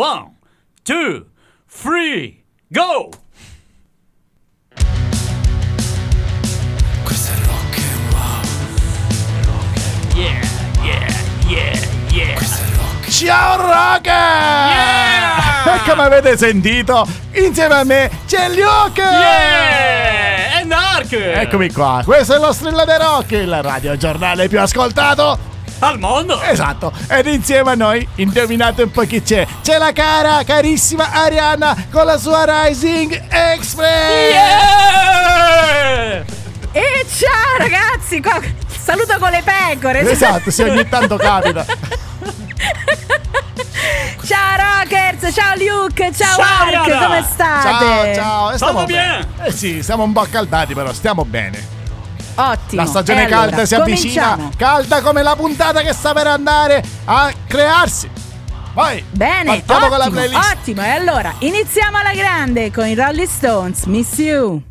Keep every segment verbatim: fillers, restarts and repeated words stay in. One, two, three, go! Questo è rock and roll. Yeah, yeah, yeah, yeah. Questo è rock. Ciao rock! Yeah! E come avete sentito, insieme a me c'è Luke! Yeah! And Ark! Eccomi qua, questo è lo Strillone Rock, il radiogiornale più ascoltato al mondo. Esatto. Ed insieme a noi, indovinate un po' chi c'è. C'è la cara, carissima Arianna con la sua Rising Express. Yeah! E ciao ragazzi, saluto con le pecore. Esatto, sì, ogni tanto capita. Ciao rockers, ciao Luke, ciao, ciao Ark, Yara. Come state? Ciao, ciao. Stiamo bene. Eh sì, siamo un po' accaldati però stiamo bene. Ottimo. La stagione allora, calda si avvicina, cominciamo. Calda come la puntata che sta per andare a crearsi. Vai, bene, partiamo ottimo, con la playlist. Ottimo, e allora iniziamo alla grande con i Rolling Stones, Miss You.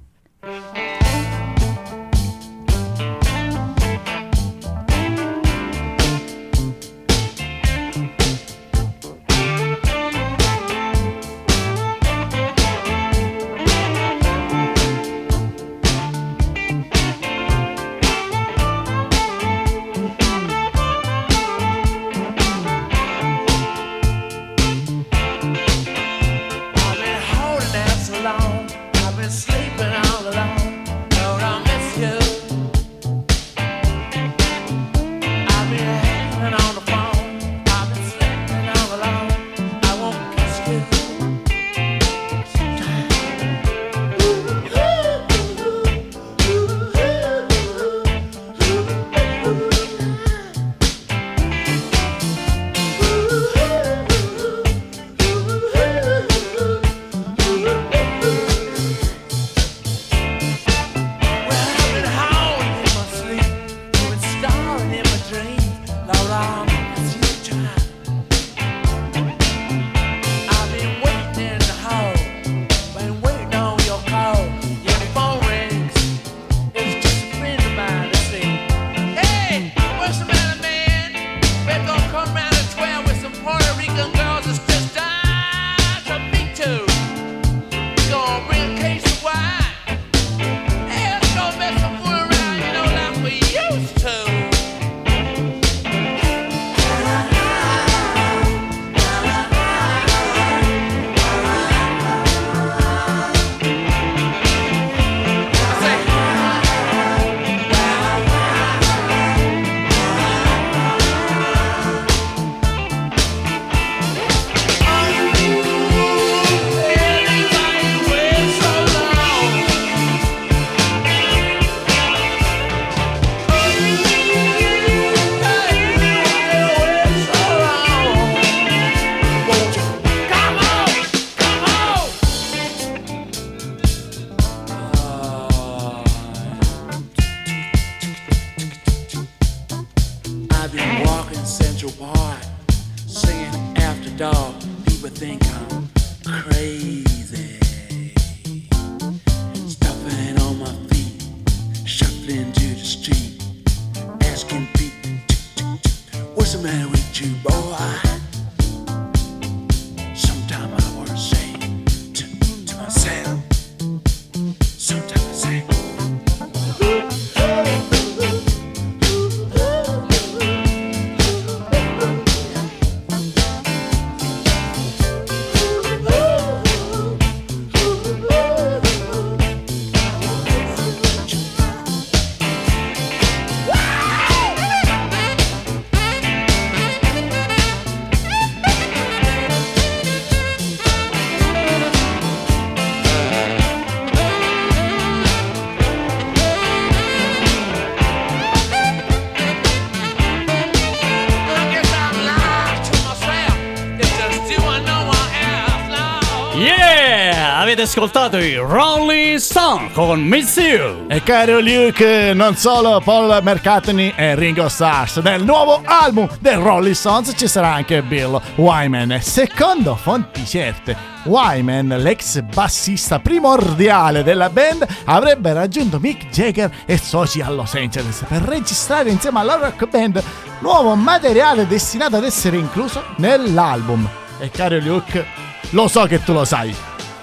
Ascoltato i Rolling Stones con Miss You. E caro Luke, non solo Paul McCartney e Ringo Starr, nel nuovo album dei Rolling Stones ci sarà anche Bill Wyman. Secondo fonti certe, Wyman, l'ex bassista primordiale della band, avrebbe raggiunto Mick Jagger e soci a Los Angeles per registrare insieme alla rock band nuovo materiale destinato ad essere incluso nell'album. E caro Luke, lo so che tu lo sai.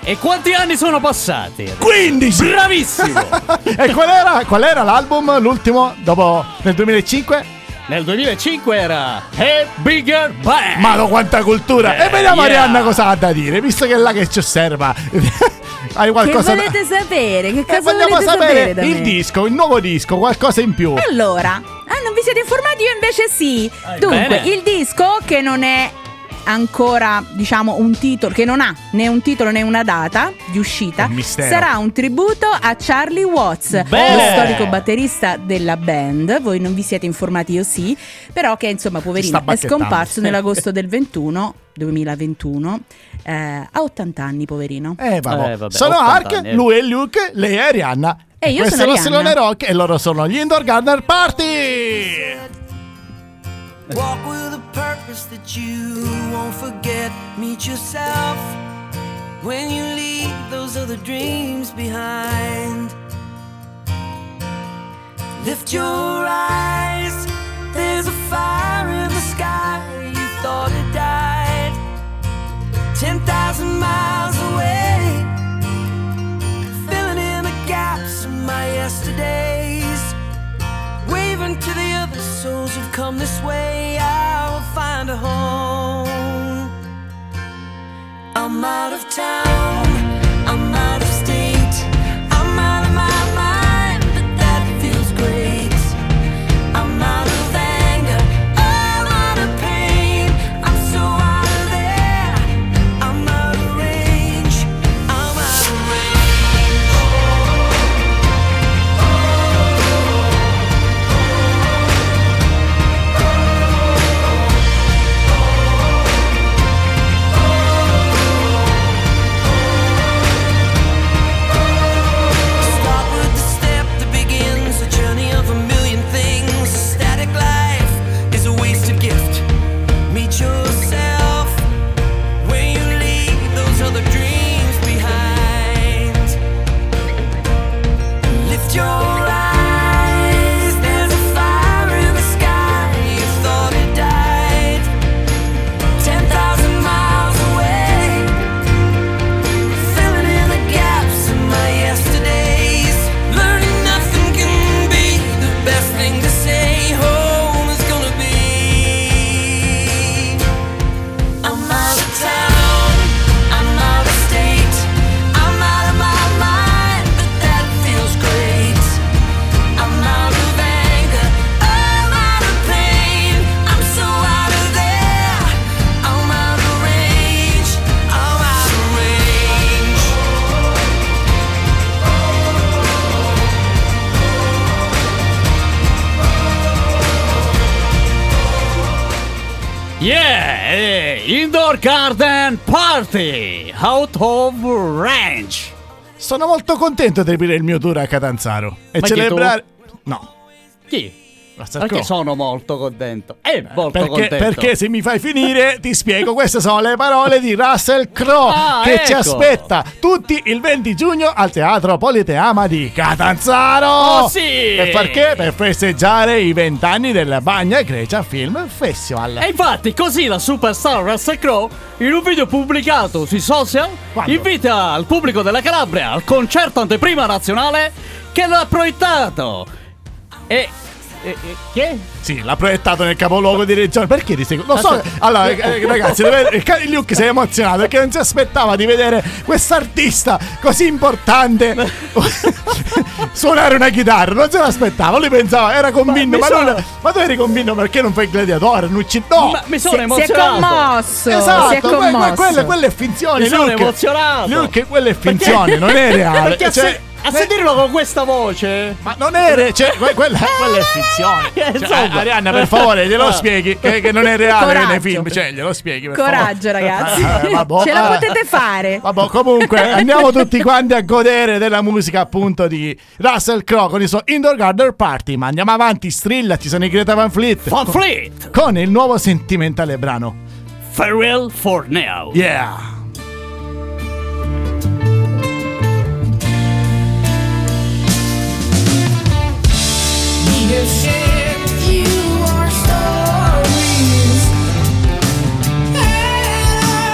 E quanti anni sono passati? quindici! Bravissimo! E qual era, qual era l'album, l'ultimo, dopo, nel duemilacinque? Nel duemilacinque era Hey Bigger Bang! Ma no, quanta cultura! Eh, e vediamo yeah. Arianna cosa ha da dire, visto che è là che ci osserva. Hai qualcosa che volete da... sapere? Che cosa eh, vogliamo volete sapere? sapere da me? Il disco, il nuovo disco, qualcosa in più. Allora, ah, non vi siete informati? Io invece sì. Eh, Dunque, bene. Il disco che non è... ancora diciamo un titolo, che non ha né un titolo né una data di uscita, un sarà un tributo a Charlie Watts, beh, lo storico batterista della band. Voi non vi siete informati, io sì, però che insomma poverino è scomparso nell'agosto del ventuno duemilaventuno eh, a ottanta anni, poverino. Eh, vabbè. Eh, vabbè, sono Ark, anni. Lui è Luke, lei è Arianna e io sono Arianna. Questo è lo Strillone Rock e loro sono gli Indoor Garden Party. Walk with a purpose that you won't forget. Meet yourself when you leave those other dreams behind. Lift your eyes, there's a fire in the sky where you thought it died. Ten thousand miles away, filling in the gaps of my yesterdays. Waving to the other souls who've come this way, I will find a home. I'm out of town, I'm out of state, I'm out of my mind, but that feels great. I'm out of anger, I'm out of pain, I'm so out of there, I'm out of range, I'm out of range. Oh, oh, oh. Yeah! Indoor Garden Party! Out of range! Sono molto contento di aprire il mio tour a Catanzaro. E ma celebrare... Tu? No. Chi? Perché sono molto contento. Eh, molto perché, contento. Perché se mi fai finire ti spiego. Queste sono le parole di Russell Crowe, ah, che ecco. ci aspetta tutti il venti giugno al Teatro Politeama di Catanzaro. Oh sì! E perché? Per festeggiare i vent'anni del Bagna Grecia Film Festival. E infatti così la superstar Russell Crowe, in un video pubblicato sui social, quando? Invita il pubblico della Calabria al concerto anteprima nazionale che l'ha proiettato. E... Eh, eh, che? Sì, l'ha proiettato nel capoluogo di regione. Perché ti seguo? Lo so. Allora, eh, ragazzi, il Luke si è emozionato perché non si aspettava di vedere quest'artista così importante suonare una chitarra. Non se l'aspettava. Lui pensava, era convinto. Ma, ma, sono... non, ma tu eri convinto perché non fai gladiatore? Non ci no. Ma mi sono si, emozionato. Si è commosso. Esatto. Si è commosso. Quella, quella è finzione. Mi sono Luke, emozionato. Luke, quella è finzione, perché? Non è reale. Cioè, se... a sentirlo con questa voce, ma non è re- cioè, quella, quella è finzione, cioè, Arianna, per favore, glielo spieghi che, che non è reale nei film, cioè glielo spieghi per coraggio favore. Ragazzi, ah, ce la potete fare. Vabbè, comunque andiamo tutti quanti a godere della musica appunto di Russell Crowe con il suo Indoor Garden Party. Ma andiamo avanti, strilla, ci sono i Greta Van Fleet Van Fleet con, con il nuovo sentimentale brano Farewell for Now. Yeah. Ship, you are stories, and I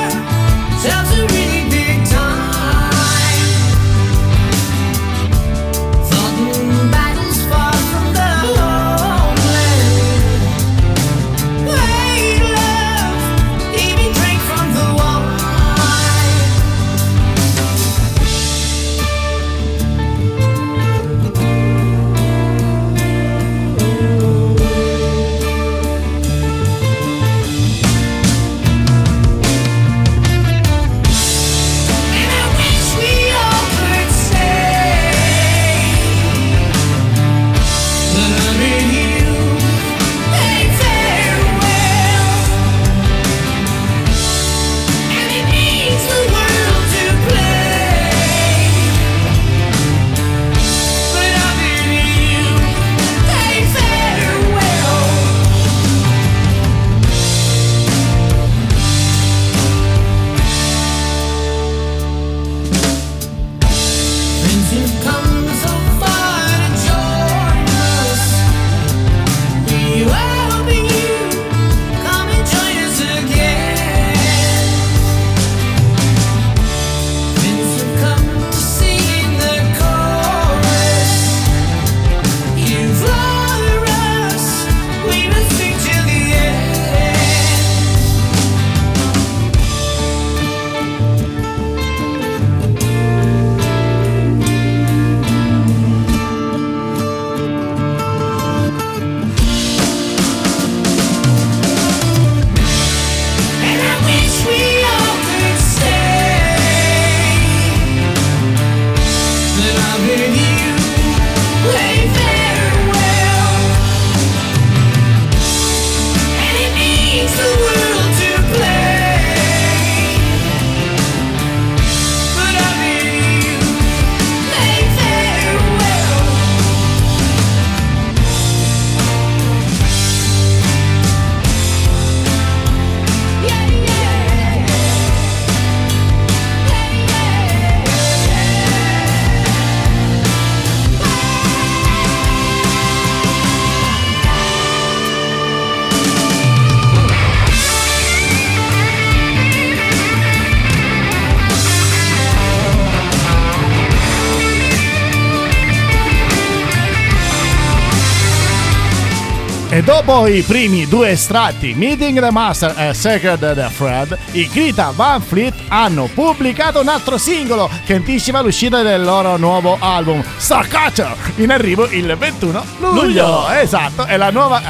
E dopo i primi due estratti, Meeting the Master e Sacred the Thread, i Greta Van Fleet hanno pubblicato un altro singolo che anticipa l'uscita del loro nuovo album Starcatcher, in arrivo il ventuno luglio. Esatto, è la nuova...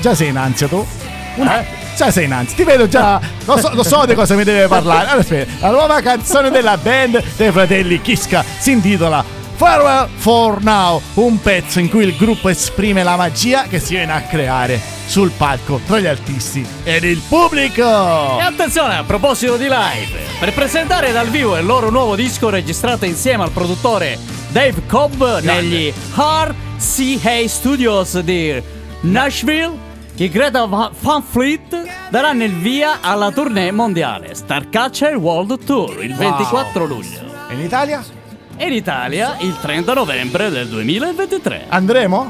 Già sei in ansia tu? Eh? Già sei in ansia, ti vedo già, lo so, lo so di cosa mi deve parlare. Alla fine, la nuova canzone della band dei fratelli Kiska si intitola Farewell for Now, un pezzo in cui il gruppo esprime la magia che si viene a creare sul palco tra gli artisti ed il pubblico. E attenzione, a proposito di live, per presentare dal vivo il loro nuovo disco registrato insieme al produttore Dave Cobb negli R C A Studios di Nashville, che Greta Van Fleet daranno il via alla tournée mondiale Starcatcher World Tour il ventiquattro luglio. E in Italia? E in Italia il trenta novembre del duemilaventitré. Andremo?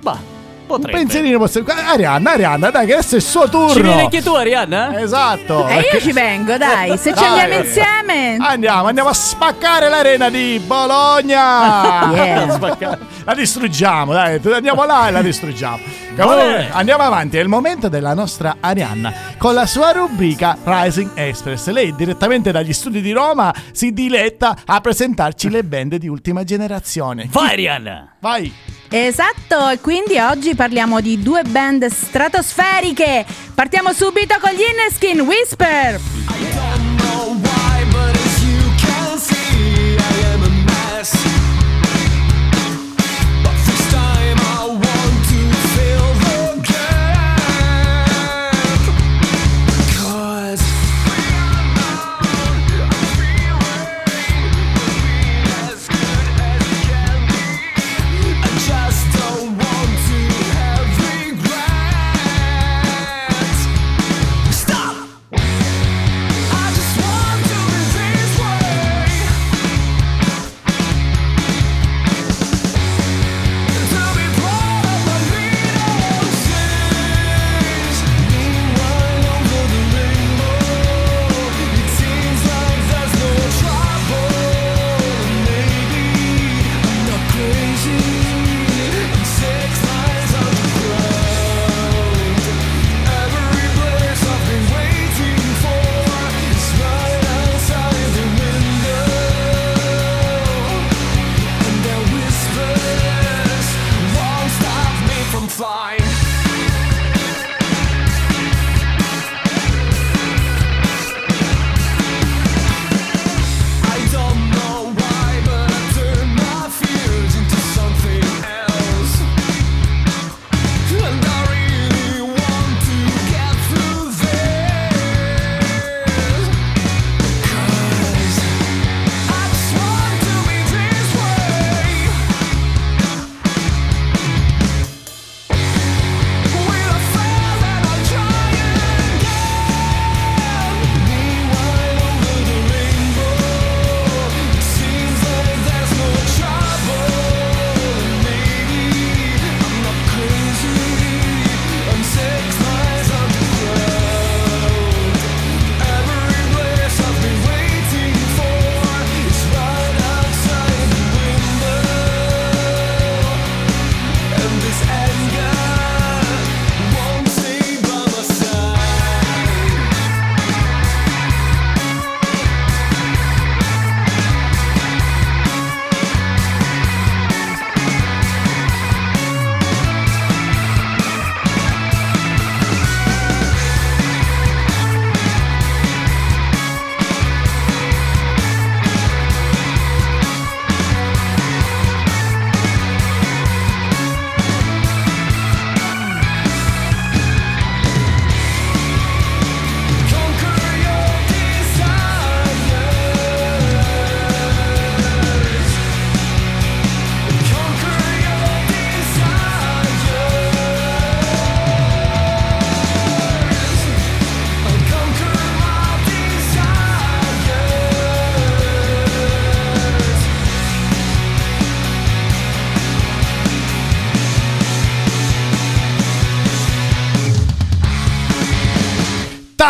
Bah, potrebbe. Un pensierino possibile. Arianna, Arianna, dai, che adesso è il suo turno. Ci vieni anche tu, Arianna? Esatto. E io ci vengo, dai, se ci dai, andiamo insieme. Andiamo, andiamo a spaccare l'arena di Bologna. Yeah. La distruggiamo, dai, andiamo là e la distruggiamo. Cavolo, andiamo avanti, è il momento della nostra Arianna con la sua rubrica Rising Express. Lei direttamente dagli studi di Roma si diletta a presentarci le band di ultima generazione. Vai Arianna! Vai! Esatto, e quindi oggi parliamo di due band stratosferiche. Partiamo subito con gli Inner Skin, Whisper!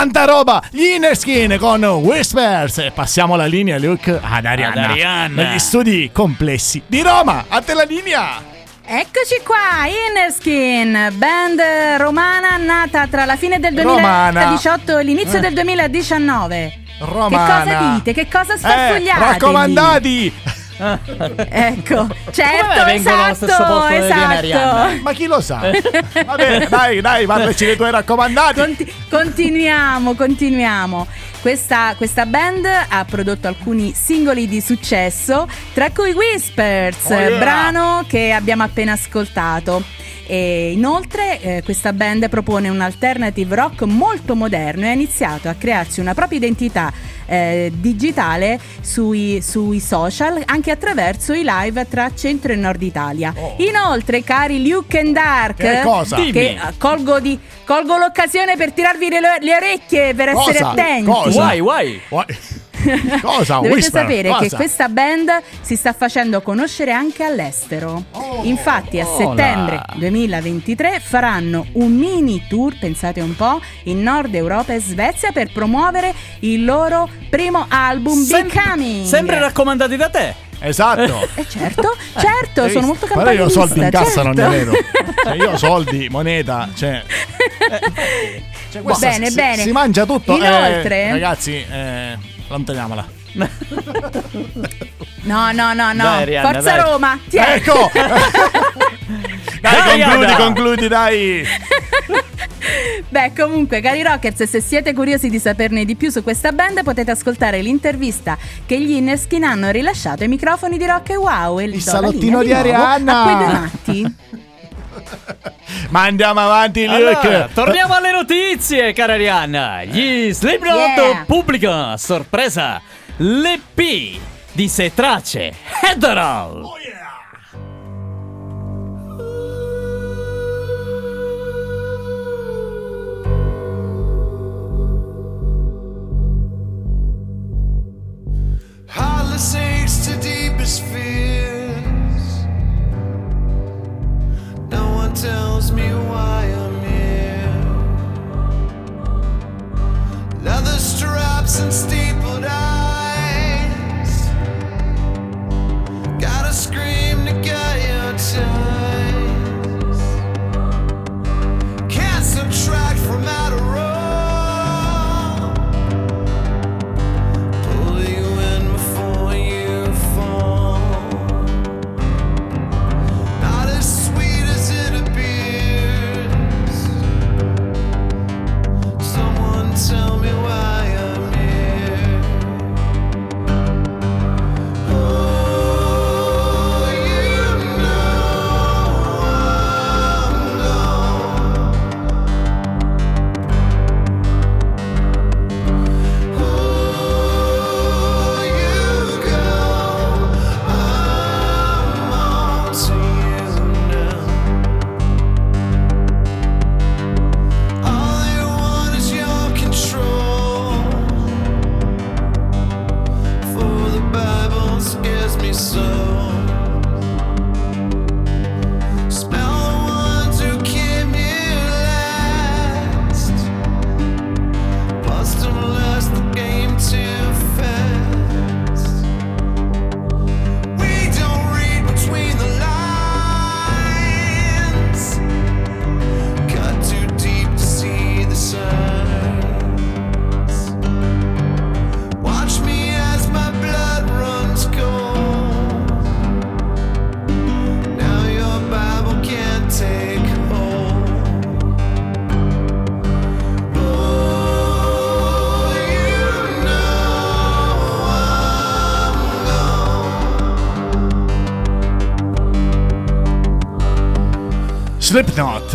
Tanta roba, gli Inner Skin con Whispers. E passiamo la linea, Luke, ad Arianna, ad Arianna negli studi complessi di Roma. A te la linea. Eccoci qua, Inner Skin, band romana nata tra la fine del duemiladiciotto e l'inizio eh. del duemiladiciannove. Romana. Che cosa dite? Che cosa sfarfugliate? Eh, raccomandati! Ecco, certo, esatto, esatto. Arianna? Ma chi lo sa? Va bene, dai, dai, parlaci dei tuoi raccomandati. Conti- continuiamo, continuiamo. Questa, questa band ha prodotto alcuni singoli di successo, tra cui Whispers, oh yeah. brano che abbiamo appena ascoltato. E inoltre eh, questa band propone un alternative rock molto moderno e ha iniziato a crearsi una propria identità eh, digitale sui, sui social, anche attraverso i live tra centro e nord Italia. Oh. Inoltre, cari Luk and Ark, che cosa? Che colgo, di, colgo l'occasione per tirarvi le, le orecchie, per cosa? essere attenti. Cosa? Why, why? Why? Cosa? Dovete Whisper. sapere Cosa? che questa band si sta facendo conoscere anche all'estero. Oh, Infatti a settembre oh, duemilaventitré faranno un mini tour, pensate un po', in Nord Europa e Svezia per promuovere il loro primo album Sem- Becoming. Sempre raccomandati da te. Esatto. Eh, certo, certo, eh, sono molto campanilista. Ma io soldi in cassa, certo. non è vero. Cioè, io soldi, moneta, cioè, eh, cioè questa, bene, si, bene. si mangia tutto. Inoltre, eh, ragazzi, eh allontaniamola. No, no, no, no. Dai, Rihanna, Forza dai. Roma. Tieni. Ecco. Dai, dai, concludi, concludi, dai. Beh, comunque, cari rockers, se siete curiosi di saperne di più su questa band, potete ascoltare l'intervista che gli Inner Skin hanno rilasciato ai microfoni di Rock e Wow. E il salottino di, di Arianna. A quei due matti. Ma andiamo avanti, Luke. Allora, torniamo alle notizie, cara Arianna. Gli Slipknot yeah. pubblicano a sorpresa l'E P di sei tracce, Adderall. Oh yeah. Hollis to deepest fears. No one tells me why I'm here. Leather straps and steepled eyes. Gotta scream to get your ties. Can't subtract from Adderall. Pull you in before you fall. Not as sweet as it appears. Someone tell me why I'm here. Oh, you know I'm gone. Oh, you go. I'm on to you now. All they want is your control. For the Bible scares me so. Spell the ones who came here last. Bust 'em last, the game too fast. We don't read between the lines. Cut too deep to see the signs. Watch me as my blood runs cold. Now your Bible can't take hold. Oh, you know I'm gone. Slipknot,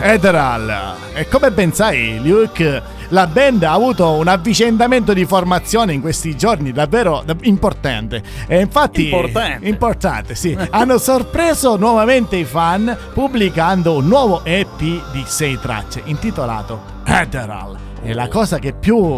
Adderall. E come ben sai, Luke, la band ha avuto un avvicendamento di formazione in questi giorni davvero da- importante. E infatti Importante. importante, sì. Hanno sorpreso nuovamente i fan pubblicando un nuovo E P di sei tracce intitolato Adderall. E la cosa che più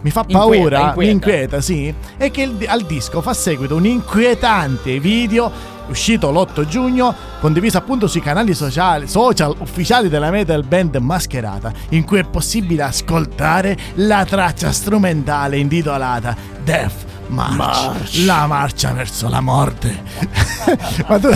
mi fa paura, Inquieta, inquieta. mi inquieta, sì, è che il- al disco fa seguito un inquietante video uscito l'otto giugno, condiviso appunto sui canali sociali, social ufficiali della metal band mascherata, in cui è possibile ascoltare la traccia strumentale intitolata Death March. March. La marcia verso la morte. Ma, tu...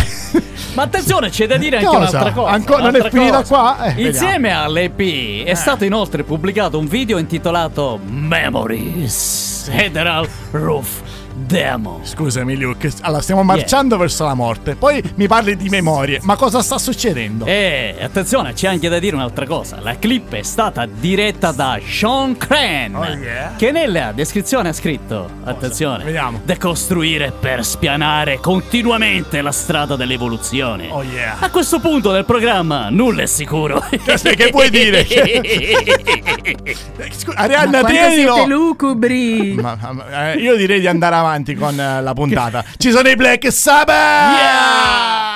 Ma attenzione, c'è da dire anche cosa? un'altra cosa. Ancora non è finita qua. Eh, Insieme all'E P è eh. stato inoltre pubblicato un video intitolato Memories Adderall Roof Demo. Scusami, Luke. Allora, stiamo marciando yeah. verso la morte. Poi mi parli di memorie. Ma cosa sta succedendo? Eh, attenzione, c'è anche da dire un'altra cosa. La clip è stata diretta da Sean Cran, oh, yeah. che nella descrizione ha scritto: attenzione, vediamo. Decostruire per spianare continuamente la strada dell'evoluzione. Oh, yeah. A questo punto del programma nulla è sicuro. Cioè, che vuoi dire? Scusa, Arianna, tienilo. Siete lucubri. Ma, ma, eh, io direi di andare avanti con la puntata. Ci sono i Black Sabbath. Yeah!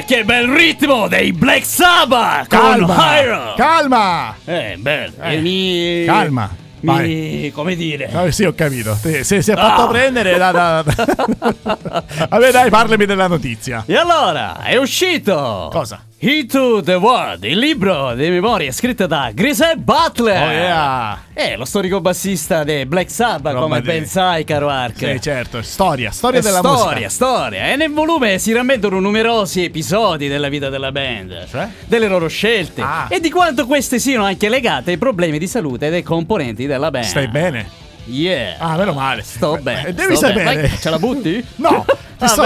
Ah, che bel ritmo dei Black Sabbath! Calma, con Hiro. Calma! Eh, bello. Eh, mi... Calma. Mi... come dire? Ah, sì, ho capito. Se si è fatto oh. prendere da, da, da. Vabbè, dai, parlami della notizia. E allora, è uscito. Cosa? Into the World, il libro di memorie scritto da Grisette Butler. Oh yeah. Eh, lo storico bassista dei Black Sabbath, Roma come di... ben sai, caro Ark. Sì, certo, storia, storia è della storia, musica. Storia, storia. E nel volume si rammentano numerosi episodi della vita della band, cioè? Delle loro scelte ah. e di quanto queste siano anche legate ai problemi di salute dei componenti della band. Stai bene? Yeah. Ah, meno male. Sto bene. Devi sto sapere. Bene. Vai, ce la butti? No. Ti sto...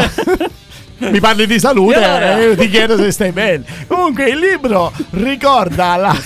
Mi parli di salute yeah. e io ti chiedo se stai bene. Comunque il libro ricorda la,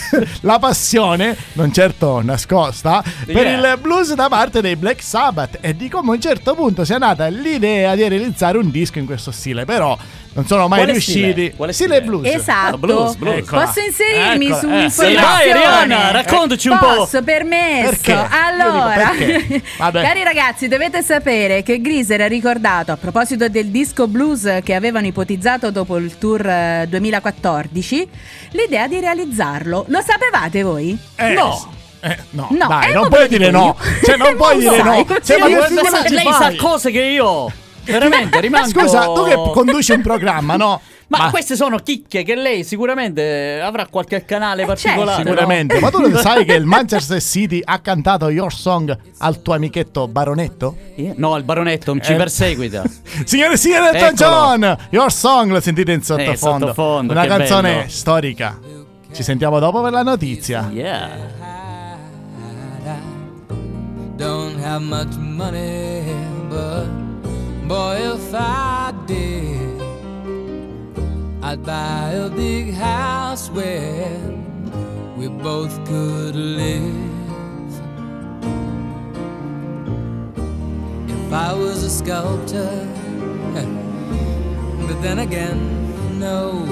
la passione, non certo nascosta, per yeah. il blues da parte dei Black Sabbath e di come a un certo punto sia nata l'idea di realizzare un disco in questo stile. Però non sono mai Quale riusciti stile? Stile blues. Esatto, oh, blues, blues. Posso inserirmi Eccola. su un'informazione? Rihanna, raccontaci un po'. Posso, permesso. Perché? Allora, perché? Cari ragazzi, dovete sapere che Gris era ricordato, a proposito del disco blues che avevano ipotizzato dopo il tour duemilaquattordici, l'idea di realizzarlo. Lo sapevate voi? Eh, no. Eh, no, no, dai, eh, non puoi dire no. Cioè, non puoi dire no. Cioè, ma che cosa ci fai? Lei sa cose che io veramente rimango. Scusa, tu che conduci un programma, no? Ma, ma queste sono chicche che lei sicuramente avrà qualche canale eh particolare. Certo. Sicuramente. No? Ma tu lo sai che il Manchester City ha cantato Your Song al tuo amichetto Baronetto? Yeah. No, il Baronetto eh. ci perseguita. Signore e signore, Elton John, Your Song, lo sentite in sottofondo. Eh, sottofondo Una canzone bello. storica. Ci sentiamo dopo per la notizia. Yeah. Don't have much money, but boy, if I did, I'd buy a big house where we both could live. If I was a sculptor, but then again, no,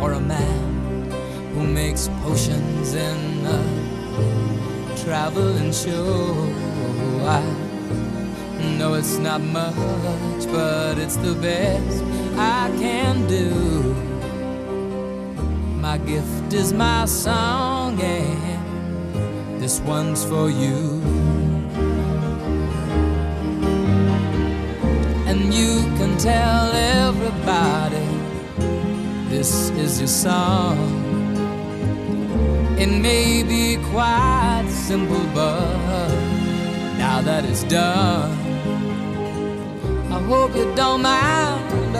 or a man who makes potions in a traveling show. I know it's not much, but it's the best I can do. My gift is my song, and this one's for you. And you can tell everybody this is your song. It may be quite simple, but now that it's done, I hope you don't mind,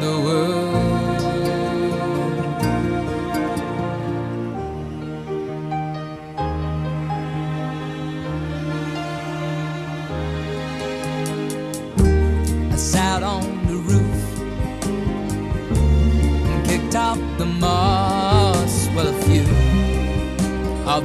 the world. I sat on off the moss, well a few of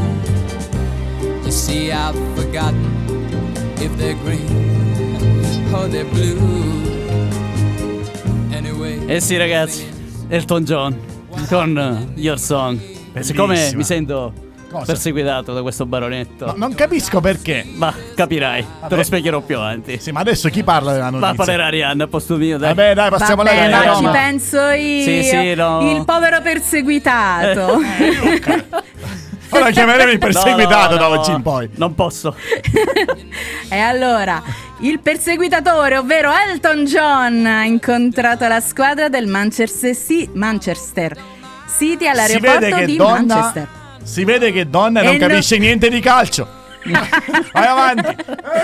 you see I've forgotten if they're green or they're blue. Anyway. Eh sì ragazzi, Elton John con Your Song. Bellissima. Siccome mi sento Cosa? perseguitato da questo baronetto, no, non capisco perché. Ma capirai, vabbè, te lo spiegherò più avanti. Sì, ma adesso chi parla della notizia? Ma parlerà Rihanna a posto mio, dai. Vabbè dai, passiamo alla Rihanna. Ma ci penso io. Sì, sì, no. Il povero perseguitato. Eh, ora chiameremo il perseguitato no, no, da oggi no. in poi. Non posso. E allora, il perseguitatore, ovvero Elton John, ha incontrato la squadra del Manchester City, Manchester City all'aeroporto di donna... Manchester. Si vede che donna non e capisce non... niente di calcio. Vai avanti.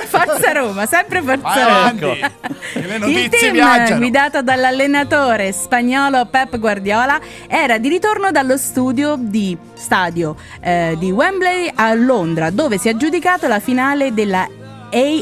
Forza Roma. Roma, sempre Forza Roma. Le notizie il team viaggiano. Guidato dall'allenatore spagnolo Pep Guardiola era di ritorno dallo studio di stadio eh, di Wembley a Londra, dove si è aggiudicato la finale della A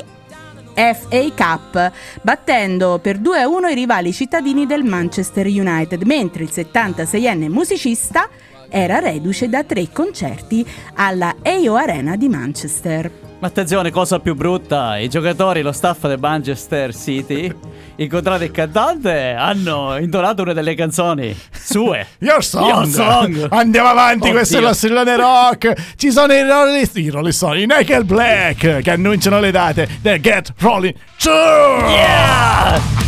F A Cup, battendo per due a uno i rivali cittadini del Manchester United, mentre il settantaseienne musicista era reduce da tre concerti alla A O Arena di Manchester. Ma attenzione, cosa più brutta, i giocatori, lo staff del Manchester City, incontrato il cantante, hanno intonato una delle canzoni sue. Your Song, Your Song. Andiamo avanti, oh, questo Dio. È lo Strillone Rock. Ci sono i Rolling, i Rolling Stones, i Neck and Black, che annunciano le date del Get Rolling Tour. Yeah!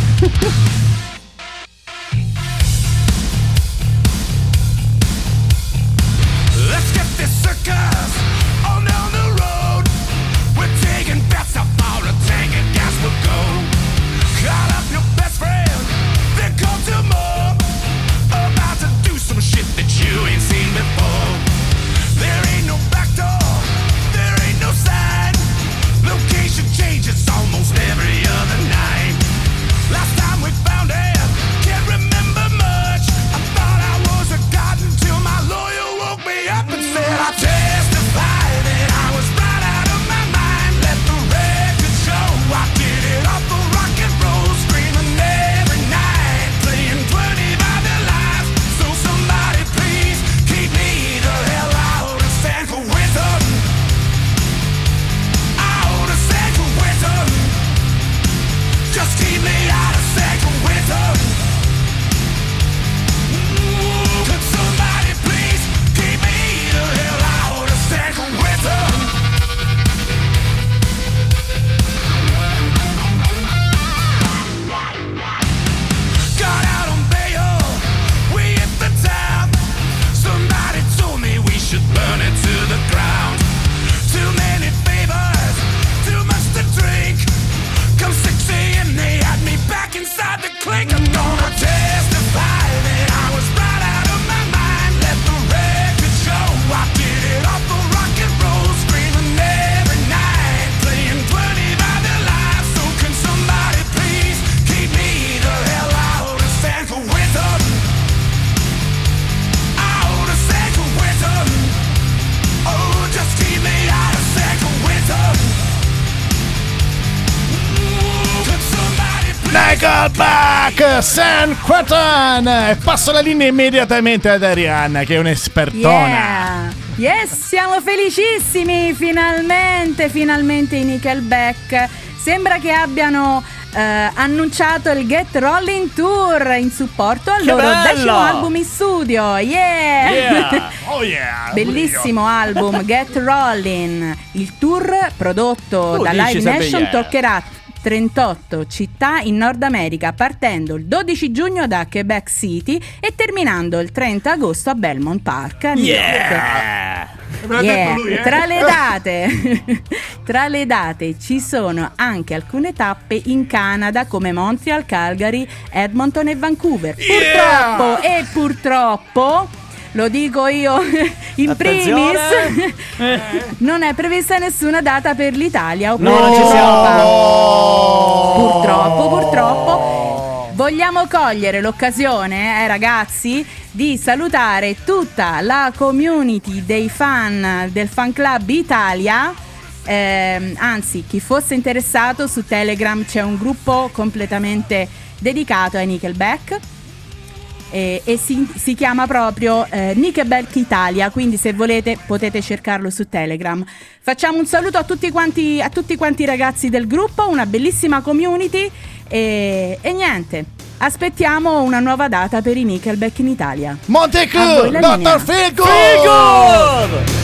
San Quentin, e passo la linea immediatamente ad Arianna, che è un'espertona. Yeah. Yes, siamo felicissimi, finalmente, finalmente i Nickelback sembra che abbiano eh, annunciato il Get Rolling Tour in supporto al che loro bello. decimo album in studio. Yeah, yeah. Oh yeah. Bellissimo album Get Rolling. Il tour prodotto tu da Live Nation yeah. toccherà trentotto città in Nord America, partendo il dodici giugno da Quebec City e terminando il trenta agosto a Belmont Park. Yeah! Yeah. Lui, eh? Tra le date tra le date ci sono anche alcune tappe in Canada come Montreal, Calgary, Edmonton e Vancouver. Yeah! Purtroppo e purtroppo lo dico io in primis, eh. non è prevista nessuna data per l'Italia oppure no. ci siamo purtroppo purtroppo vogliamo cogliere l'occasione eh, ragazzi, di salutare tutta la community dei fan del fan club Italia. Eh, anzi, chi fosse interessato, su Telegram c'è un gruppo completamente dedicato ai Nickelback E, e si, si chiama proprio eh, Nickelback Italia, quindi se volete potete cercarlo su Telegram. Facciamo un saluto a tutti quanti, a tutti quanti i ragazzi del gruppo, una bellissima community e, e niente, aspettiamo una nuova data per i Nickelback in Italia. Mötley Crüe, dottor Figo!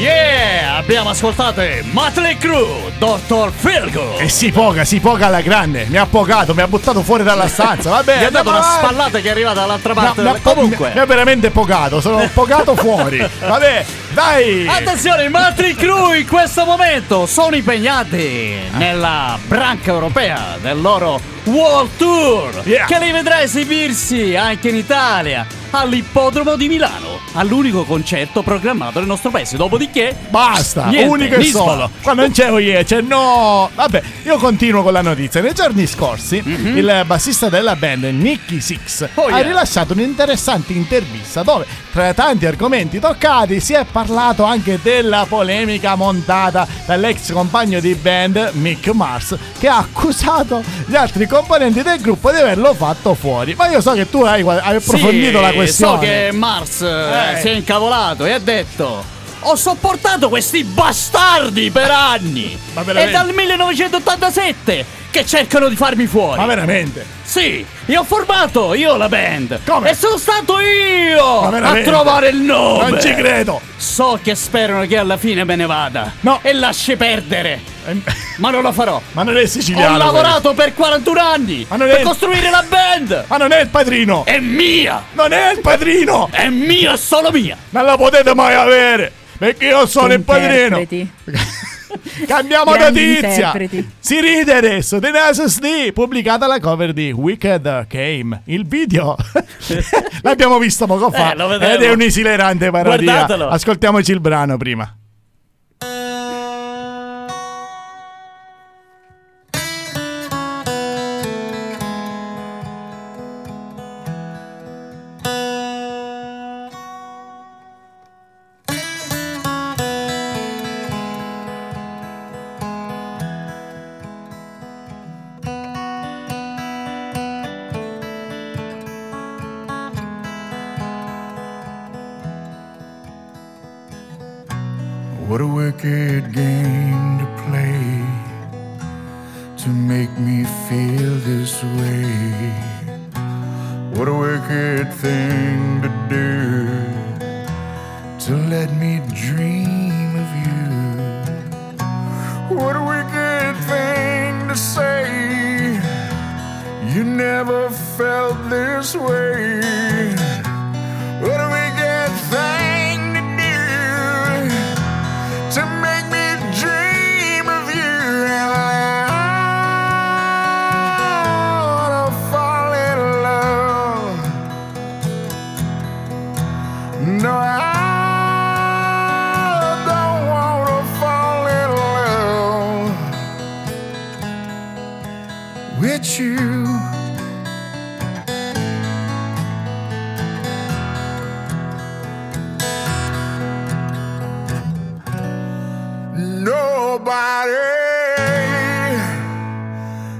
Yeah! Abbiamo ascoltato Mötley Crüe, doctor Feelgood. E si poga, si poga alla grande. Mi ha pogato, mi ha buttato fuori dalla stanza. Vabbè, mi ha dato una spallata che è arrivata dall'altra parte. No, no, comunque mi, mi ha veramente pogato, sono pogato fuori. Vabbè, dai! Attenzione, Mötley Crüe in questo momento sono impegnati nella branca europea del loro World Tour, yeah, che li vedrà esibirsi anche in Italia all'Ippodromo di Milano, all'unico concerto programmato nel nostro paese. Dopodiché basta, niente, unico e solo. Ma non c'è oie, c'è no. Vabbè, io continuo con la notizia. Nei giorni scorsi, mm-hmm, il bassista della band Nicky Six oh, yeah. ha rilasciato un'interessante intervista dove, tra tanti argomenti toccati, si è parlato anche della polemica montata dall'ex compagno di band Mick Mars, che ha accusato gli altri componenti del gruppo di averlo fatto fuori. Ma io so che tu hai, hai approfondito, sì, la questione. So che Mars eh. si è incavolato e ha detto: ho sopportato questi bastardi per anni, è dal millenovecentottantasette che cercano di farmi fuori. Ma veramente? Sì, io ho formato io la band. Come? E sono stato io a trovare il nome. Non ci credo. So che sperano che alla fine me ne vada, no, e lasci perdere, ma non lo farò. Ma non è siciliano. Ho lavorato quello per quarantuno anni per il... costruire la band. Ma non è il Padrino. È mia. Non è il Padrino. È mia, solo mia. Non la potete mai avere, perché io sono il Padrino. Cambiamo grandi notizia interpreti. Si ride adesso. Tenacious D, pubblicata la cover di Wicked Game. Il video l'abbiamo visto poco fa, eh, ed è un'esilerante parodia. Guardatelo. Ascoltiamoci il brano prima. What a wicked game to play, to make me feel this way. What a wicked thing to do, to let me dream of you. What a wicked thing to say, you never felt this way. What a wicked thing to make me dream of you, and I wanna fall in love. No, I don't wanna fall in love with you. Nobody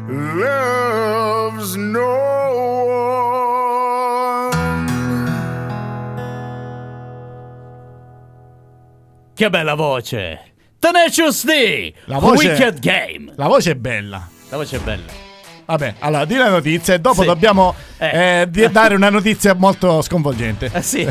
loves no one. Che bella voce, Tenacious D, la voce, Wicked Game. La voce è bella. La voce è bella. Vabbè, allora di la notizia e dopo sì. dobbiamo eh. Eh, dare una notizia molto sconvolgente. Eh sì.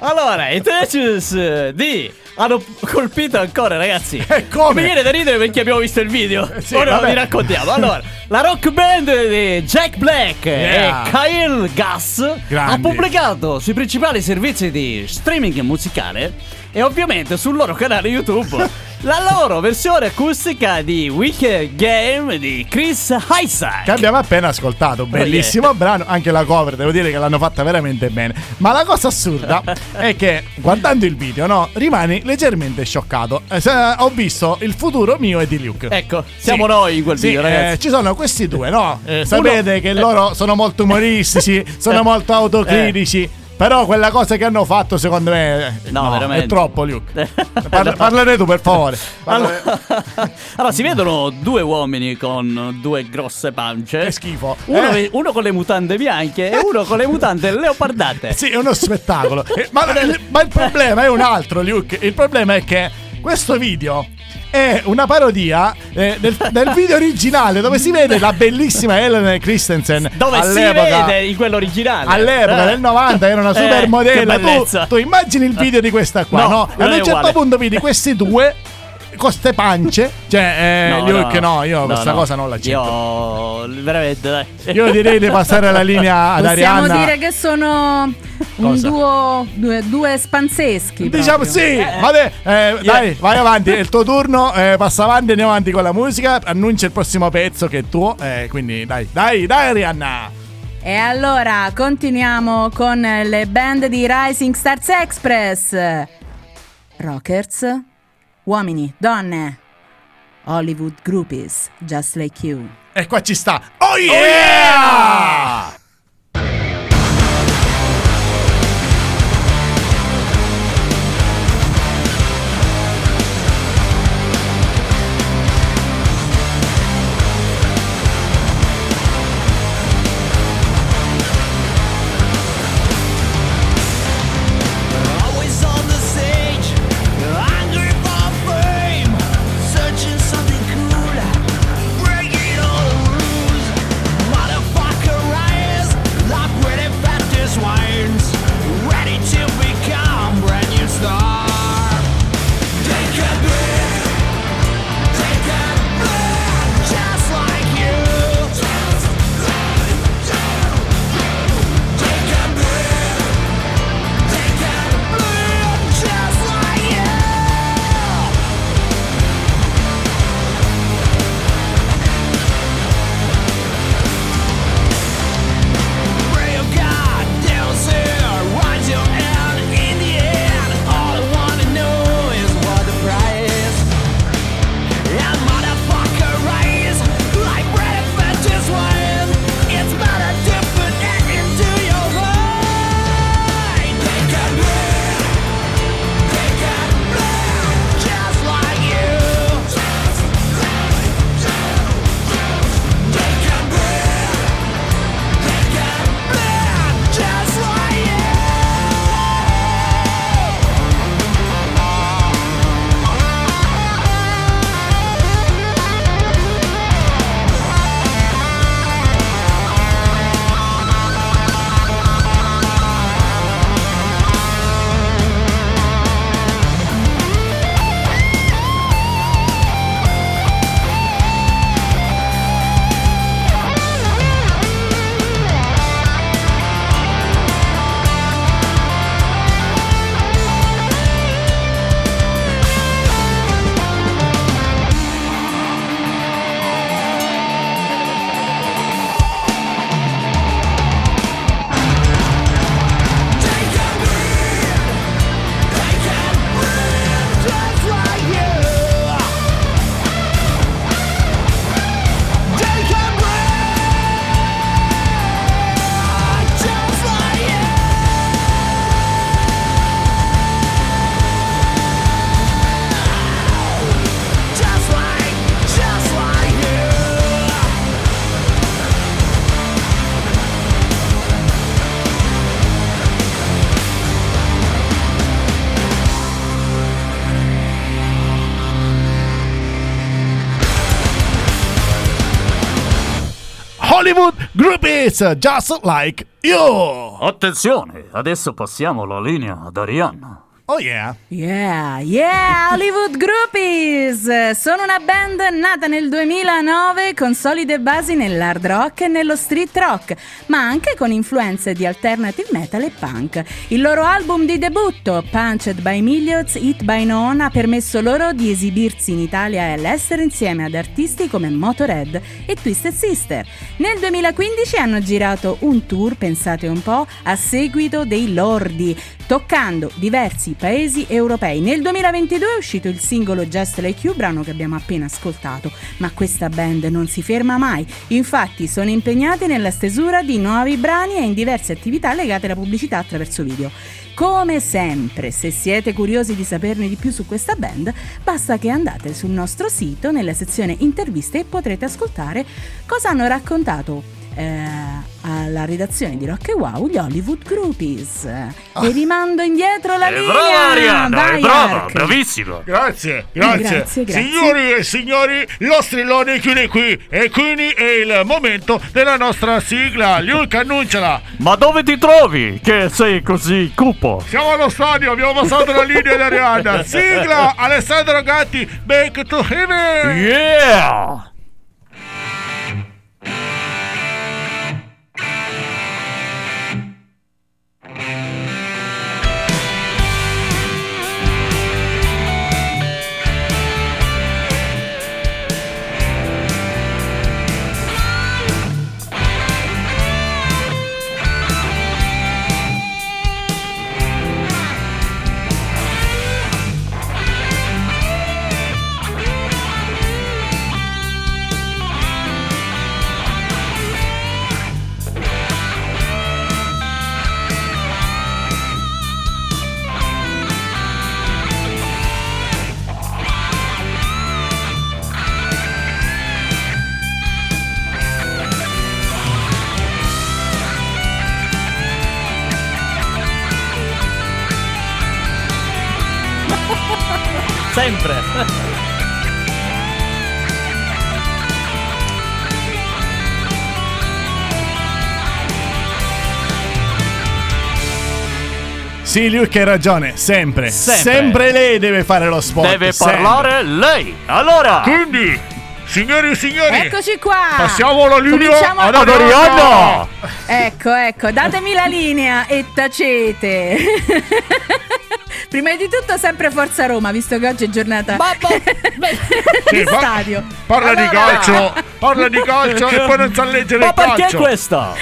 Allora, i Tenacious D hanno colpito ancora, ragazzi. E come? Mi viene da ridere perché abbiamo visto il video. Eh sì, ora vi raccontiamo. Allora, la rock band di Jack Black yeah. e Kyle Gass Grandi. ha pubblicato sui principali servizi di streaming musicale e ovviamente sul loro canale YouTube la loro versione acustica di Wicked Game di Chris Isaac, che abbiamo appena ascoltato. Bellissimo oh yeah. brano, anche la cover devo dire che l'hanno fatta veramente bene. Ma la cosa assurda è che guardando il video, no, rimani leggermente scioccato. eh, Ho visto il futuro mio e di Luke. Ecco, siamo sì. noi in quel video, sì, ragazzi. eh, Ci sono questi due, no? Eh, sapete uno... che eh. loro sono molto umoristici, sono molto autocritici, eh. però quella cosa che hanno fatto secondo me no, no, veramente è troppo, Luke. Parla, parlane tu, per favore. Allora, allora si vedono due uomini con due grosse pance. Che schifo. Uno, eh. uno con le mutande bianche e uno con le mutande leopardate. Sì, è uno spettacolo. Ma, ma il problema è un altro, Luke. Il problema è che Questo video è una parodia eh, del, del video originale, dove si vede la bellissima Ellen Christensen. Dove all'epoca, si vede in quello originale. All'epoca eh. del novanta era una supermodella. Eh, tu, tu immagini il video di questa qua, no? no? E ad un certo uguale. punto vedi questi due con ste pance, cioè, eh, no, Luke, no, no io no, questa no. cosa non la accetto. Io, veramente, dai. Io direi di passare la linea ad Arianna. Possiamo dire che sono un duo, due, due spanzeschi. Diciamo proprio. sì, eh, vabbè, eh, yeah. dai, vai avanti, è il tuo turno, eh, passa avanti, andiamo avanti con la musica, annuncia il prossimo pezzo che è tuo, eh, quindi dai, dai, dai Arianna. E allora, continuiamo con le band di Rising Stars Express. Rockers. Uomini, donne, Hollywood Groupies, Just Like You. E qua ci sta. Oh yeah! Oh yeah! Groupies, Just Like You. Attenzione, adesso passiamo la linea ad Arianna. Oh yeah. Yeah, yeah, Hollywood Groupies. Sono una band nata nel duemilanove con solide basi nell'hard rock e nello street rock, ma anche con influenze di alternative metal e punk. Il loro album di debutto, Punched by Millions, Hit by None, ha permesso loro di esibirsi in Italia e all'estero insieme ad artisti come Motorhead e Twisted Sister. Nel duemilaquindici hanno girato un tour, pensate un po', a seguito dei lordi, toccando diversi paesi europei. Nel duemilaventidue è uscito il singolo Just Like You, brano che abbiamo appena ascoltato, ma questa band non si ferma mai. Infatti sono impegnati nella stesura di nuovi brani e in diverse attività legate alla pubblicità attraverso video. Come sempre, se siete curiosi di saperne di più su questa band, basta che andate sul nostro sito nella sezione interviste e potrete ascoltare cosa hanno raccontato Eh, alla redazione di Rock e Wow gli Hollywood Groupies. Oh. E rimando indietro la linea. Brava Arianna, Vai, brava, Ark. bravissimo. Grazie, grazie. grazie, grazie. Signori e signori, lo strillone chiude qui e quindi è il momento della nostra sigla. Luke, annunciala. Ma dove ti trovi che sei così cupo? Siamo allo stadio, abbiamo passato la linea di Arianna. Sigla, Alessandro Gatti, Back to Heaven. Yeah. Sì, Luke ha ragione, sempre, sempre, sempre lei deve fare lo spot. Deve sempre parlare lei. Allora, quindi, signori e signori, eccoci qua. Passiamo la linea ad Adoriano. Ecco, ecco, datemi la linea e tacete. Prima di tutto sempre Forza Roma, visto che oggi è giornata di stadio. Parla allora. di calcio, parla di calcio e poi non sa leggere il calcio. Ma perché questa?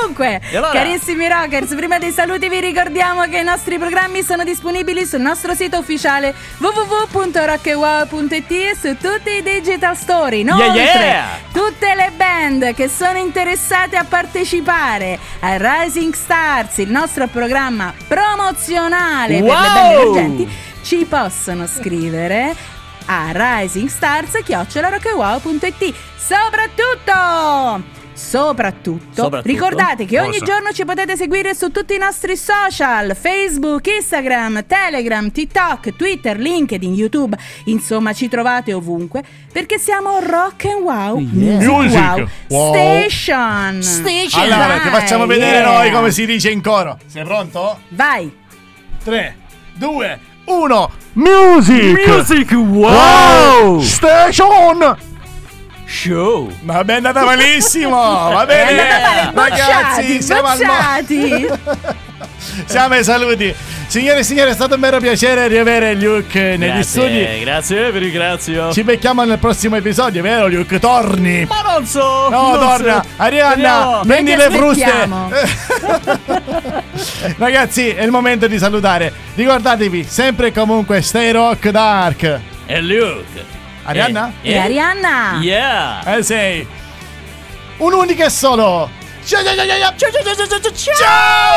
Comunque, allora, carissimi rockers, prima dei saluti vi ricordiamo che i nostri programmi sono disponibili sul nostro sito ufficiale w w w punto rock and wow punto i t e su tutti i digital store. Inoltre, yeah, yeah. tutte le band che sono interessate a partecipare a Rising Stars, il nostro programma promozionale wow. per le band emergenti, ci possono scrivere a rising stars chiocciola rock and wow punto i t. Soprattutto... Soprattutto, Soprattutto ricordate che ogni cosa? giorno ci potete seguire su tutti i nostri social: Facebook, Instagram, Telegram, TikTok, Twitter, LinkedIn, YouTube. Insomma, ci trovate ovunque perché siamo Rock and Wow yeah. Music Wow, wow. Station. Station. Allora, Vai, ti facciamo vedere yeah. noi come si dice in coro. Sei pronto? Vai. tre, due, uno Music Music Wow, wow. Station Show. Ma è andata malissimo. Va bene, yeah. ragazzi, siamo bocciati. al mo- Siamo ai saluti. Signore e signori, è stato un vero piacere riavere Luke negli grazie, studi. Grazie, vi ringrazio. Ci becchiamo nel prossimo episodio, vero Luke? Torni. Ma non so. No, non torna. So. Arianna, prendi le fruste. Ragazzi, è il momento di salutare. Ricordatevi, sempre e comunque, stay rock da Ark. E Luke. Arianna? E eh, eh. Arianna! Yeah! Eh sei! Un'unica e solo! Ciao ciao ciao ciao ciao ciao ciao ciao ciao ciao! Ciao!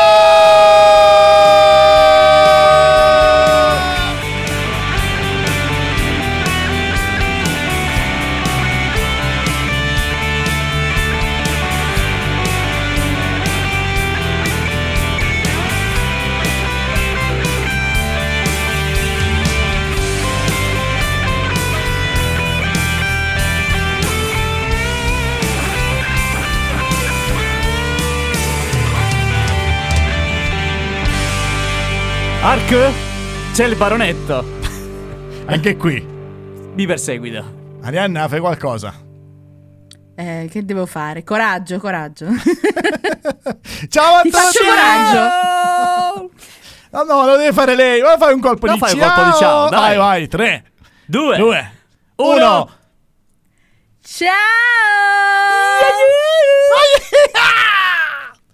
Ark, c'è il baronetto. Anche qui mi perseguita. Arianna, fai qualcosa. Eh, che devo fare? Coraggio, coraggio. Ciao a tutti. Ti faccio coraggio. No, no, lo deve fare lei. Vai, fai un colpo no, di fai ciao. Un colpo di ciao. Dai, vai, vai. tre, due, uno Ciao.